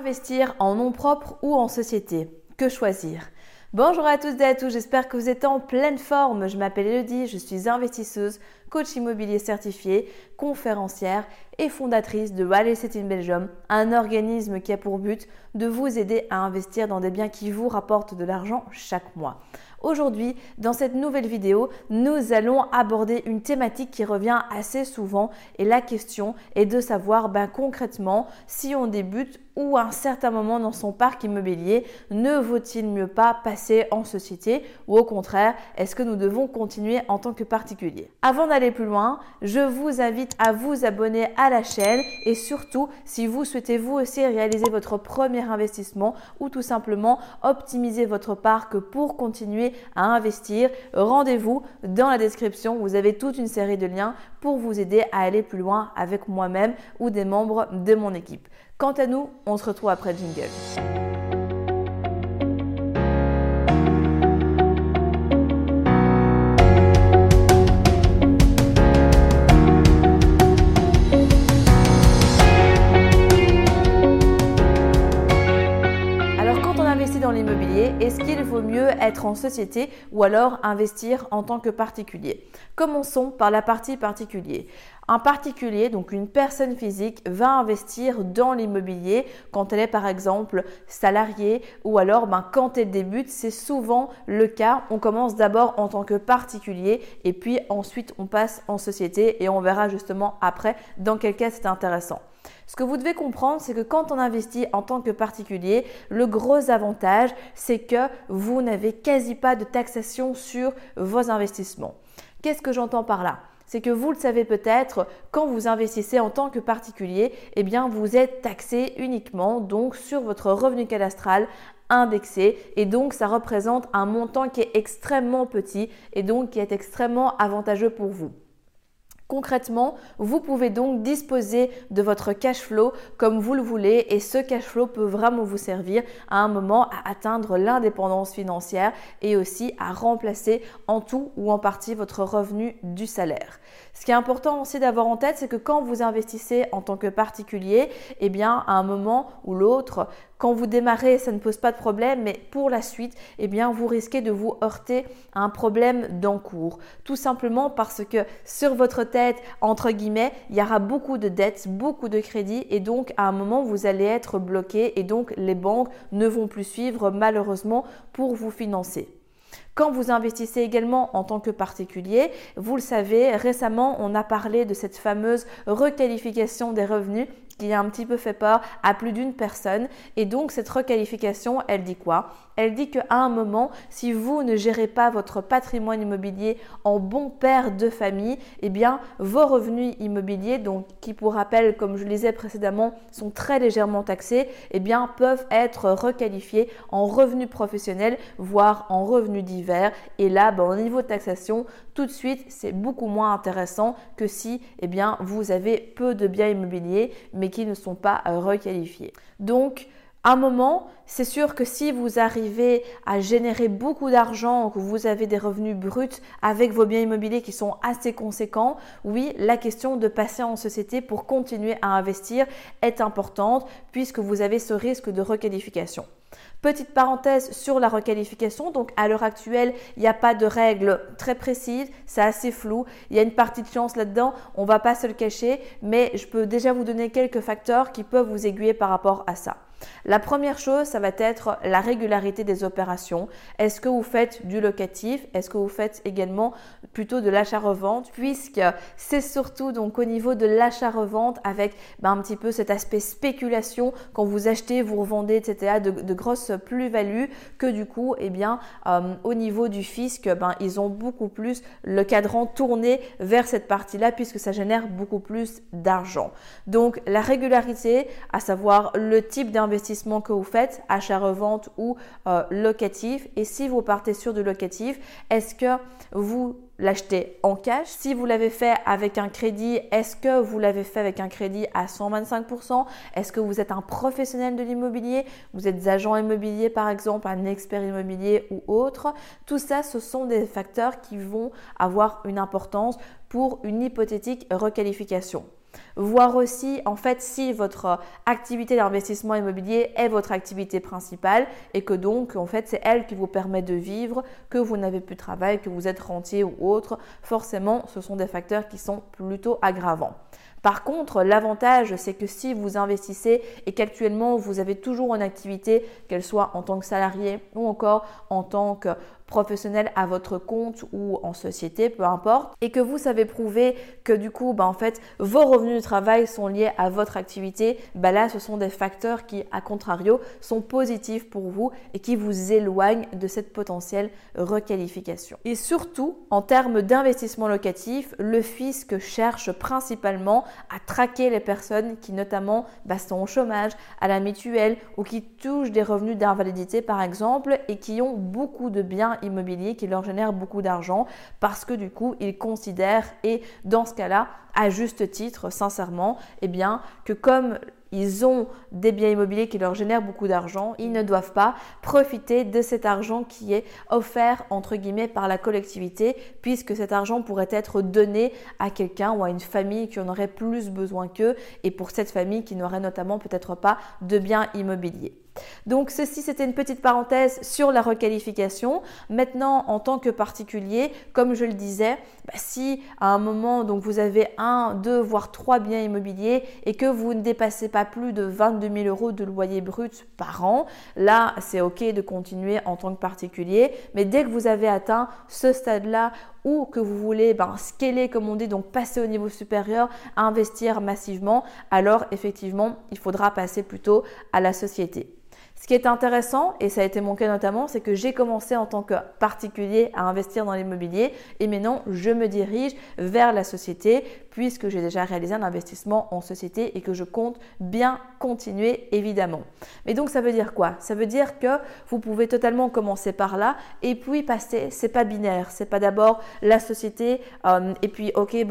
investir en nom propre ou en société? Que choisir? Bonjour à toutes et à tous, j'espère que vous êtes en pleine forme. Je m'appelle Elodie, je suis investisseuse, coach immobilier certifié, conférencière et fondatrice de Wallycity in Belgium, un organisme qui a pour but de vous aider à investir dans des biens qui vous rapportent de l'argent chaque mois. Aujourd'hui, dans cette nouvelle vidéo, nous allons aborder une thématique qui revient assez souvent et la question est de savoir concrètement si on débute ou à un certain moment dans son parc immobilier, ne vaut-il mieux pas passer en société ou au contraire, est-ce que nous devons continuer en tant que particulier? Avant d'aller plus loin, je vous invite à vous abonner à la chaîne et surtout si vous souhaitez vous aussi réaliser votre premier investissement ou tout simplement optimiser votre parc pour continuer à investir, rendez-vous dans la description, vous avez toute une série de liens pour vous aider à aller plus loin avec moi-même ou des membres de mon équipe. Quant à nous, on se retrouve après le jingle. Est-ce qu'il vaut mieux être en société ou alors investir en tant que particulier? Commençons par la partie particulier. Un particulier, donc une personne physique, va investir dans l'immobilier quand elle est par exemple salariée ou alors quand elle débute, c'est souvent le cas. On commence d'abord en tant que particulier et puis ensuite on passe en société et on verra justement après dans quel cas c'est intéressant. Ce que vous devez comprendre, c'est que quand on investit en tant que particulier, le gros avantage, c'est que vous n'avez quasi pas de taxation sur vos investissements. Qu'est-ce que j'entends par là ? C'est que vous le savez peut-être, quand vous investissez en tant que particulier, vous êtes taxé uniquement donc sur votre revenu cadastral indexé et donc ça représente un montant qui est extrêmement petit et donc qui est extrêmement avantageux pour vous. Concrètement, vous pouvez donc disposer de votre cash flow comme vous le voulez et ce cash flow peut vraiment vous servir à un moment à atteindre l'indépendance financière et aussi à remplacer en tout ou en partie votre revenu du salaire. Ce qui est important aussi d'avoir en tête, c'est que quand vous investissez en tant que particulier, à un moment ou l'autre, quand vous démarrez, ça ne pose pas de problème, mais pour la suite, vous risquez de vous heurter à un problème d'encours. Tout simplement parce que sur votre tête, entre guillemets, il y aura beaucoup de dettes, beaucoup de crédits et donc à un moment, vous allez être bloqué et donc les banques ne vont plus suivre malheureusement pour vous financer. Quand vous investissez également en tant que particulier, vous le savez, récemment, on a parlé de cette fameuse requalification des revenus qui a un petit peu fait peur à plus d'une personne. Et donc, cette requalification, elle dit quoi? Elle dit qu'à un moment, si vous ne gérez pas votre patrimoine immobilier en bon père de famille, vos revenus immobiliers, donc qui pour rappel, comme je le disais précédemment, sont très légèrement taxés, peuvent être requalifiés en revenus professionnels, voire en revenus divers. Et là, au niveau de taxation, tout de suite, c'est beaucoup moins intéressant que si vous avez peu de biens immobiliers, mais qui ne sont pas requalifiés. Donc, à un moment, c'est sûr que si vous arrivez à générer beaucoup d'argent, que vous avez des revenus bruts avec vos biens immobiliers qui sont assez conséquents, oui, la question de passer en société pour continuer à investir est importante puisque vous avez ce risque de requalification. Petite parenthèse sur la requalification, donc à l'heure actuelle, il n'y a pas de règles très précises, c'est assez flou, il y a une partie de chance là-dedans, on ne va pas se le cacher, mais je peux déjà vous donner quelques facteurs qui peuvent vous aiguiller par rapport à ça. La première chose, ça va être la régularité des opérations. Est-ce que vous faites du locatif? Est-ce que vous faites également plutôt de l'achat-revente? Puisque c'est surtout donc au niveau de l'achat-revente avec un petit peu cet aspect spéculation quand vous achetez, vous revendez, etc. de grosses plus-values que du coup, au niveau du fisc, ils ont beaucoup plus le cadran tourné vers cette partie-là puisque ça génère beaucoup plus d'argent. Donc, la régularité, à savoir le type d'investissement que vous faites, achat-revente ou locatif. Et si vous partez sur du locatif, est-ce que vous l'achetez en cash? Si vous l'avez fait avec un crédit, est-ce que vous l'avez fait avec un crédit à 125%? Est-ce que vous êtes un professionnel de l'immobilier? Vous êtes agent immobilier par exemple, un expert immobilier ou autre? Tout ça, ce sont des facteurs qui vont avoir une importance pour une hypothétique requalification. Voir aussi, en fait, si votre activité d'investissement immobilier est votre activité principale et que donc, en fait, c'est elle qui vous permet de vivre, que vous n'avez plus de travail, que vous êtes rentier ou autre. Forcément, ce sont des facteurs qui sont plutôt aggravants. Par contre, l'avantage, c'est que si vous investissez et qu'actuellement, vous avez toujours une activité, qu'elle soit en tant que salarié ou encore en tant que professionnel à votre compte ou en société, peu importe, et que vous savez prouver que du coup, en fait, vos revenus du travail sont liés à votre activité, là, ce sont des facteurs qui, à contrario, sont positifs pour vous et qui vous éloignent de cette potentielle requalification. Et surtout, en termes d'investissement locatif, le fisc cherche principalement à traquer les personnes qui, notamment, sont au chômage, à la mutuelle ou qui touchent des revenus d'invalidité, par exemple, et qui ont beaucoup de biens immobilier qui leur génère beaucoup d'argent parce que du coup ils considèrent, et dans ce cas-là, à juste titre, sincèrement, que comme ils ont des biens immobiliers qui leur génèrent beaucoup d'argent, ils ne doivent pas profiter de cet argent qui est offert entre guillemets par la collectivité, puisque cet argent pourrait être donné à quelqu'un ou à une famille qui en aurait plus besoin qu'eux, et pour cette famille qui n'aurait notamment peut-être pas de biens immobiliers. Donc ceci, c'était une petite parenthèse sur la requalification. Maintenant, en tant que particulier, comme je le disais, si à un moment donc vous avez 1, 2, voire 3 biens immobiliers et que vous ne dépassez pas plus de 22 000 € de loyer brut par an, là c'est ok de continuer en tant que particulier. Mais dès que vous avez atteint ce stade-là, ou que vous voulez scaler, comme on dit, donc passer au niveau supérieur, investir massivement, alors effectivement, il faudra passer plutôt à la société. Ce qui est intéressant, et ça a été mon cas notamment, c'est que j'ai commencé en tant que particulier à investir dans l'immobilier et maintenant je me dirige vers la société, puisque j'ai déjà réalisé un investissement en société et que je compte bien continuer, évidemment. Mais donc ça veut dire quoi ? Ça veut dire que vous pouvez totalement commencer par là et puis passer. C'est pas binaire, c'est pas d'abord la société et puis ok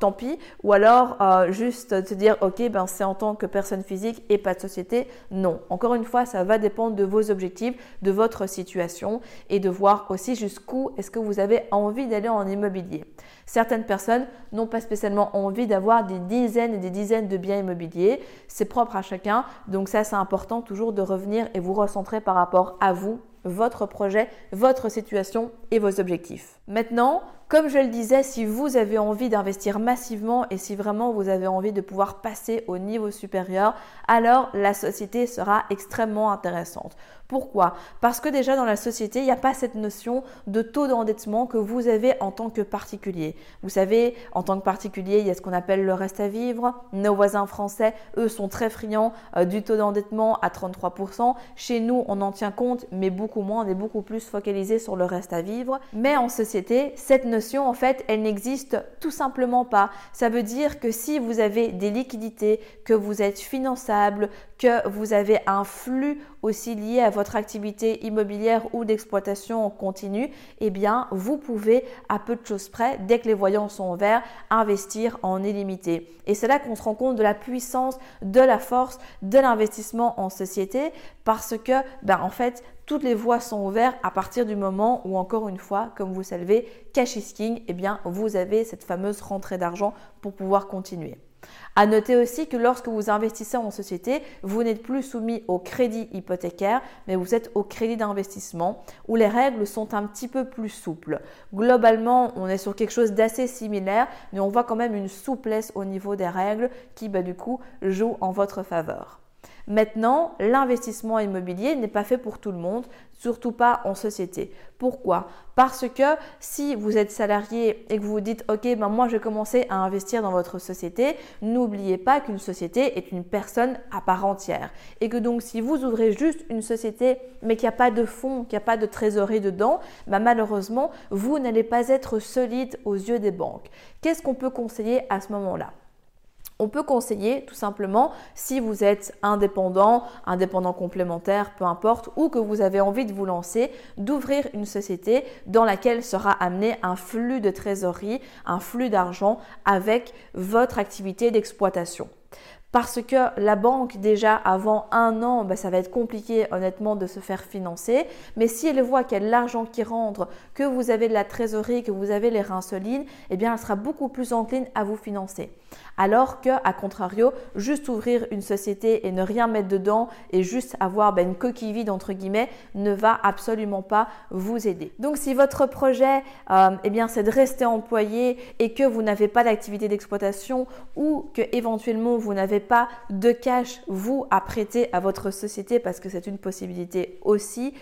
tant pis, ou alors juste te dire ok c'est en tant que personne physique et pas de société. Non, encore une fois, ça va dépendre de vos objectifs, de votre situation et de voir aussi jusqu'où est-ce que vous avez envie d'aller en immobilier. Certaines personnes n'ont pas spécialement envie d'avoir des dizaines et des dizaines de biens immobiliers. C'est propre à chacun. Donc ça, c'est important toujours de revenir et vous recentrer par rapport à vous, votre projet, votre situation et vos objectifs. Maintenant, comme je le disais, si vous avez envie d'investir massivement et si vraiment vous avez envie de pouvoir passer au niveau supérieur, alors la société sera extrêmement intéressante. Pourquoi ? Parce que déjà dans la société, il n'y a pas cette notion de taux d'endettement que vous avez en tant que particulier. Vous savez, en tant que particulier, il y a ce qu'on appelle le reste à vivre. Nos voisins français, eux, sont très friands du taux d'endettement à 33%. Chez nous, on en tient compte, mais beaucoup moins, on est beaucoup plus focalisé sur le reste à vivre. Mais en société, cette notion, en fait, elle n'existe tout simplement pas. Ça veut dire que si vous avez des liquidités, que vous êtes finançable, que vous avez un flux aussi lié à votre activité immobilière ou d'exploitation en continu, vous pouvez, à peu de choses près, dès que les voyants sont verts, investir en illimité. Et c'est là qu'on se rend compte de la puissance, de la force, de l'investissement en société, parce que, en fait, toutes les voies sont ouvertes à partir du moment où, encore une fois, comme vous savez, cash is king, vous avez cette fameuse rentrée d'argent pour pouvoir continuer. À noter aussi que lorsque vous investissez en société, vous n'êtes plus soumis au crédit hypothécaire, mais vous êtes au crédit d'investissement où les règles sont un petit peu plus souples. Globalement, on est sur quelque chose d'assez similaire, mais on voit quand même une souplesse au niveau des règles qui, du coup, joue en votre faveur. Maintenant, l'investissement immobilier n'est pas fait pour tout le monde, surtout pas en société. Pourquoi ? Parce que si vous êtes salarié et que vous vous dites « Ok, moi je vais commencer à investir dans votre société », n'oubliez pas qu'une société est une personne à part entière. Et que donc si vous ouvrez juste une société mais qu'il n'y a pas de fonds, qu'il n'y a pas de trésorerie dedans, malheureusement, vous n'allez pas être solide aux yeux des banques. Qu'est-ce qu'on peut conseiller à ce moment-là ? On peut conseiller tout simplement, si vous êtes indépendant, indépendant complémentaire, peu importe, ou que vous avez envie de vous lancer, d'ouvrir une société dans laquelle sera amené un flux de trésorerie, un flux d'argent avec votre activité d'exploitation. Parce que la banque, déjà avant 1 an, ça va être compliqué honnêtement de se faire financer. Mais si elle voit qu'il y a de l'argent qui rentre, que vous avez de la trésorerie, que vous avez les reins solides, elle sera beaucoup plus encline à vous financer. Alors que, à contrario, juste ouvrir une société et ne rien mettre dedans et juste avoir une coquille vide entre guillemets ne va absolument pas vous aider. Donc si votre projet c'est de rester employé et que vous n'avez pas d'activité d'exploitation ou que éventuellement vous n'avez pas de cash vous à prêter à votre société parce que c'est une possibilité aussi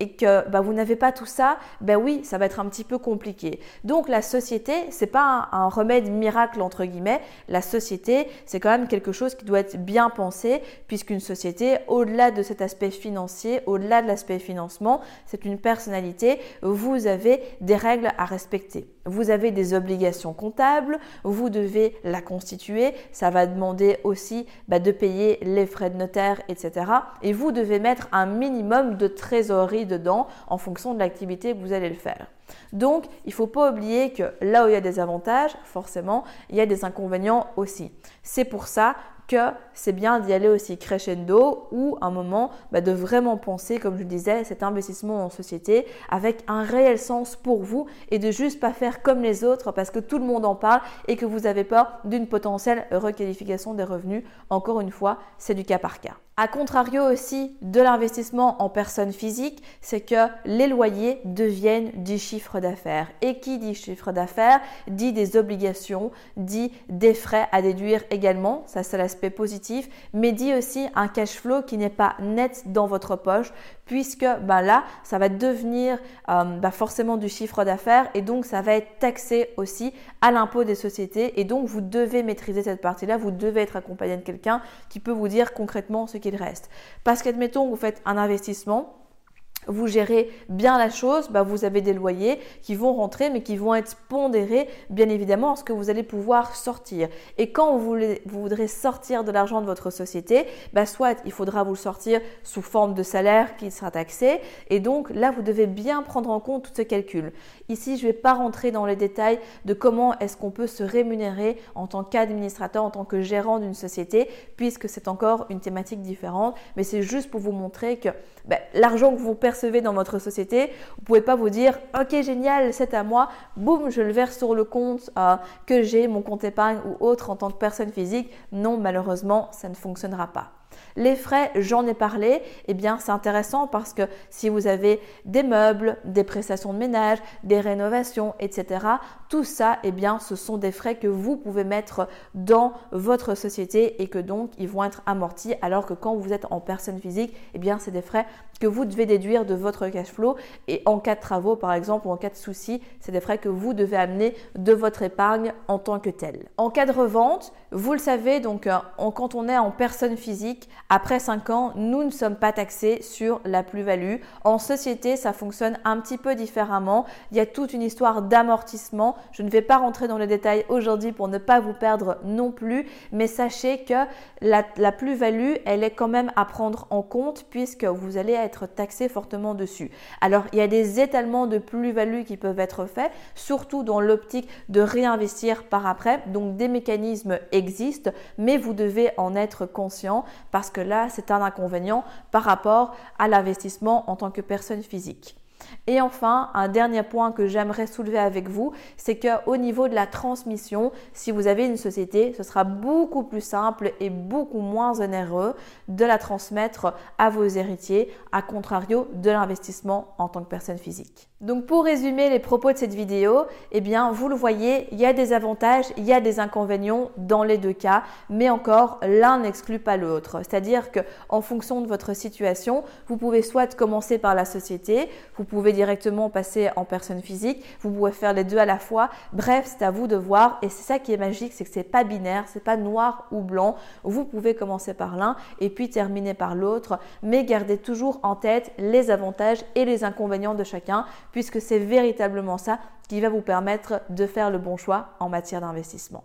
et que vous n'avez pas tout ça, oui, ça va être un petit peu compliqué. Donc la société, c'est pas un remède miracle entre guillemets. La société, c'est quand même quelque chose qui doit être bien pensé puisqu'une société, au-delà de cet aspect financier, au-delà de l'aspect financement, c'est une personnalité. Vous avez des règles à respecter. Vous avez des obligations comptables, vous devez la constituer, ça va demander aussi de payer les frais de notaire, etc. Et vous devez mettre un minimum de trésorerie dedans en fonction de l'activité que vous allez le faire. Donc, il ne faut pas oublier que là où il y a des avantages, forcément, il y a des inconvénients aussi. C'est pour ça que c'est bien d'y aller aussi crescendo ou un moment de vraiment penser, comme je le disais, cet investissement en société avec un réel sens pour vous et de juste pas faire comme les autres parce que tout le monde en parle et que vous avez peur d'une potentielle requalification des revenus. Encore une fois, c'est du cas par cas. A contrario aussi de l'investissement en personne physique, c'est que les loyers deviennent du chiffre d'affaires. Et qui dit chiffre d'affaires dit des obligations, dit des frais à déduire également, ça c'est l'aspect positif, mais dit aussi un cash flow qui n'est pas net dans votre poche puisque là, ça va devenir forcément du chiffre d'affaires et donc ça va être taxé aussi à l'impôt des sociétés et donc vous devez maîtriser cette partie-là, vous devez être accompagné de quelqu'un qui peut vous dire concrètement ce qui reste. Parce qu'admettons, vous faites un investissement, vous gérez bien la chose, vous avez des loyers qui vont rentrer mais qui vont être pondérés bien évidemment à ce que vous allez pouvoir sortir. Et quand vous voudrez sortir de l'argent de votre société, soit il faudra vous le sortir sous forme de salaire qui sera taxé et donc là vous devez bien prendre en compte tout ce calcul. Ici, je ne vais pas rentrer dans les détails de comment est-ce qu'on peut se rémunérer en tant qu'administrateur, en tant que gérant d'une société puisque c'est encore une thématique différente, mais c'est juste pour vous montrer que l'argent que vous percevez dans votre société, vous ne pouvez pas vous dire « Ok, génial, c'est à moi, boum, je le verse sur le compte que j'ai, mon compte épargne ou autre en tant que personne physique ». Non, malheureusement, ça ne fonctionnera pas. Les frais, j'en ai parlé, c'est intéressant parce que si vous avez des meubles, des prestations de ménage, des rénovations, etc., tout ça, ce sont des frais que vous pouvez mettre dans votre société et que donc ils vont être amortis alors que quand vous êtes en personne physique, c'est des frais que vous devez déduire de votre cash flow et en cas de travaux par exemple ou en cas de soucis, c'est des frais que vous devez amener de votre épargne en tant que tel. En cas de revente, vous le savez, donc quand on est en personne physique, après 5 ans, nous ne sommes pas taxés sur la plus-value. En société, ça fonctionne un petit peu différemment. Il y a toute une histoire d'amortissement. Je ne vais pas rentrer dans les détails aujourd'hui pour ne pas vous perdre non plus, mais sachez que la plus-value, elle est quand même à prendre en compte puisque vous allez être taxé fortement dessus. Alors, il y a des étalements de plus-value qui peuvent être faits, surtout dans l'optique de réinvestir par après. Donc, des mécanismes existent, mais vous devez en être conscient parce que là, c'est un inconvénient par rapport à l'investissement en tant que personne physique. Et enfin, un dernier point que j'aimerais soulever avec vous, c'est qu'au niveau de la transmission, si vous avez une société, ce sera beaucoup plus simple et beaucoup moins onéreux de la transmettre à vos héritiers, à contrario de l'investissement en tant que personne physique. Donc pour résumer les propos de cette vidéo, vous le voyez, il y a des avantages, il y a des inconvénients dans les deux cas, mais encore l'un n'exclut pas l'autre. C'est-à-dire qu'en fonction de votre situation, vous pouvez soit commencer par la société, vous pouvez directement passer en personne physique, vous pouvez faire les deux à la fois. Bref, c'est à vous de voir et c'est ça qui est magique, c'est que c'est pas binaire, c'est pas noir ou blanc. Vous pouvez commencer par l'un et puis terminer par l'autre, mais gardez toujours en tête les avantages et les inconvénients de chacun, puisque c'est véritablement ça qui va vous permettre de faire le bon choix en matière d'investissement.